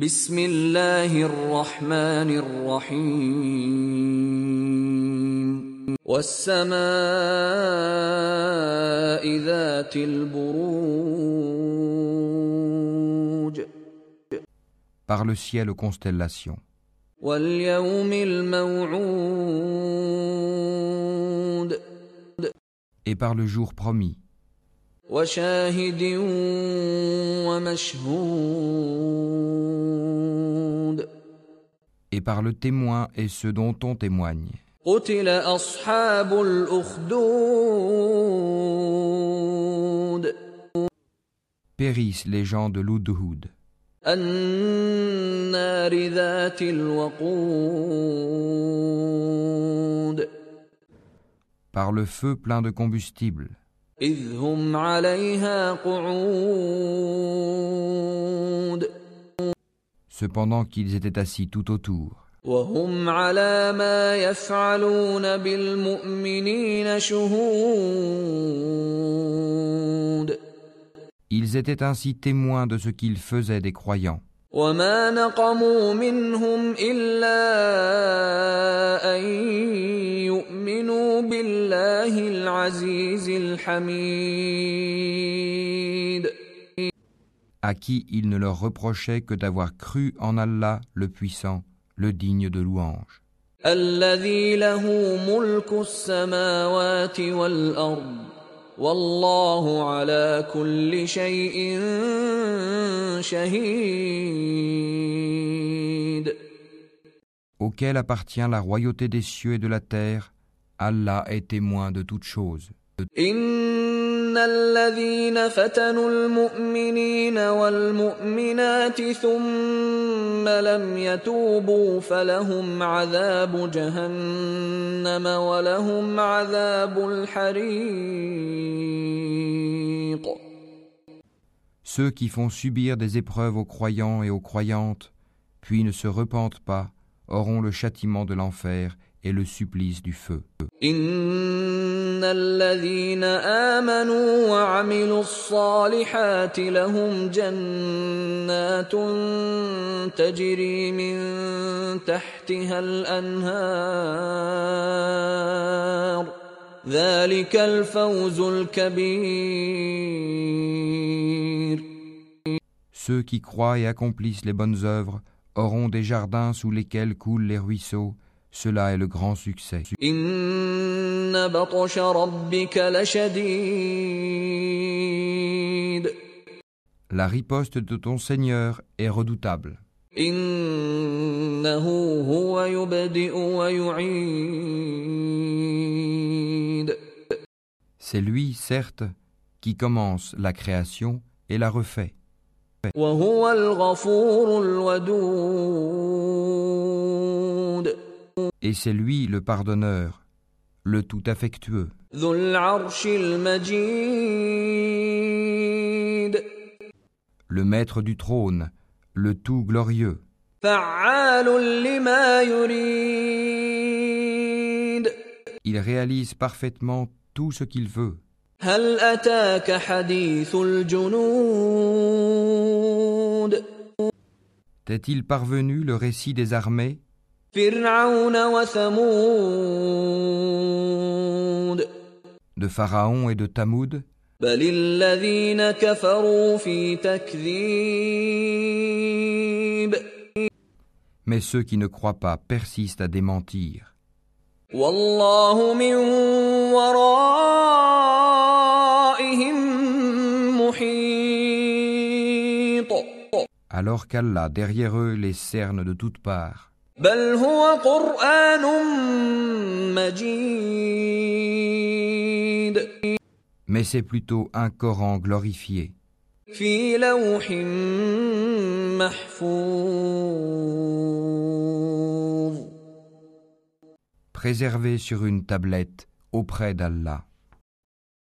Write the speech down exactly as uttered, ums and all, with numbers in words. بسم الله الرحمن الرحيم والسماء ذات البروج Par le ciel aux constellations. واليوم الموعود Et par le jour promis. وشاهد ومشهود Et par le témoin et ceux dont on témoigne. قتل أصحاب الأخدود Périssent les gens de l'Oudhoud. النار ذات الوقود Par le feu plein de combustible. إذ هم عليها قعود Cependant qu'ils étaient assis tout autour. وهم على ما يفعلون بالمؤمنين شهود Ils étaient ainsi témoins de ce qu'ils faisaient des croyants. وما نقموا منهم إلا أن يؤمنوا بالله العزيز الحميد À qui il ne leur reprochait que d'avoir cru en Allah, le puissant, le digne de louange. الذي له ملك السماوات والأرض والله على كل شيء شهيد Auquel appartient la royauté des cieux et de la terre, Allah est témoin de toutes choses. إن الذين فتنوا المؤمنين والمؤمنات ثم لم يتوبوا فلهم عذاب جهنم ولهم عذاب الحريق Ceux qui font subir des épreuves aux croyants et aux croyantes, puis ne se repentent pas, auront le châtiment de l'enfer et le supplice du feu. إن الذين آمنوا وعملوا الصالحات لهم جنات تجري من تحتها الأنهار ذلك الفوز الكبير Ceux qui croient et accomplissent les bonnes œuvres auront des jardins sous lesquels coulent les ruisseaux. Cela est le grand succès. Inna batsha rabbika lashadid. La riposte de ton Seigneur est redoutable. Innahu huwa yubdi'u wa yu'id. C'est lui, certes, qui commence la création et la refait. Wa huwa al-ghafurul wadud. Et c'est lui le pardonneur, le tout affectueux. Le maître du trône, le tout glorieux. Il réalise parfaitement tout ce qu'il veut. T'est-il parvenu le récit des armées ? De Pharaon et de Thamoud. Mais ceux qui ne croient pas persistent à démentir. Alors qu'Allah derrière eux les cerne de toutes parts. بل هو قرآن مجيد Mais c'est plutôt un Coran glorifié. في لوح محفوظ Préservé sur une tablette auprès d'Allah.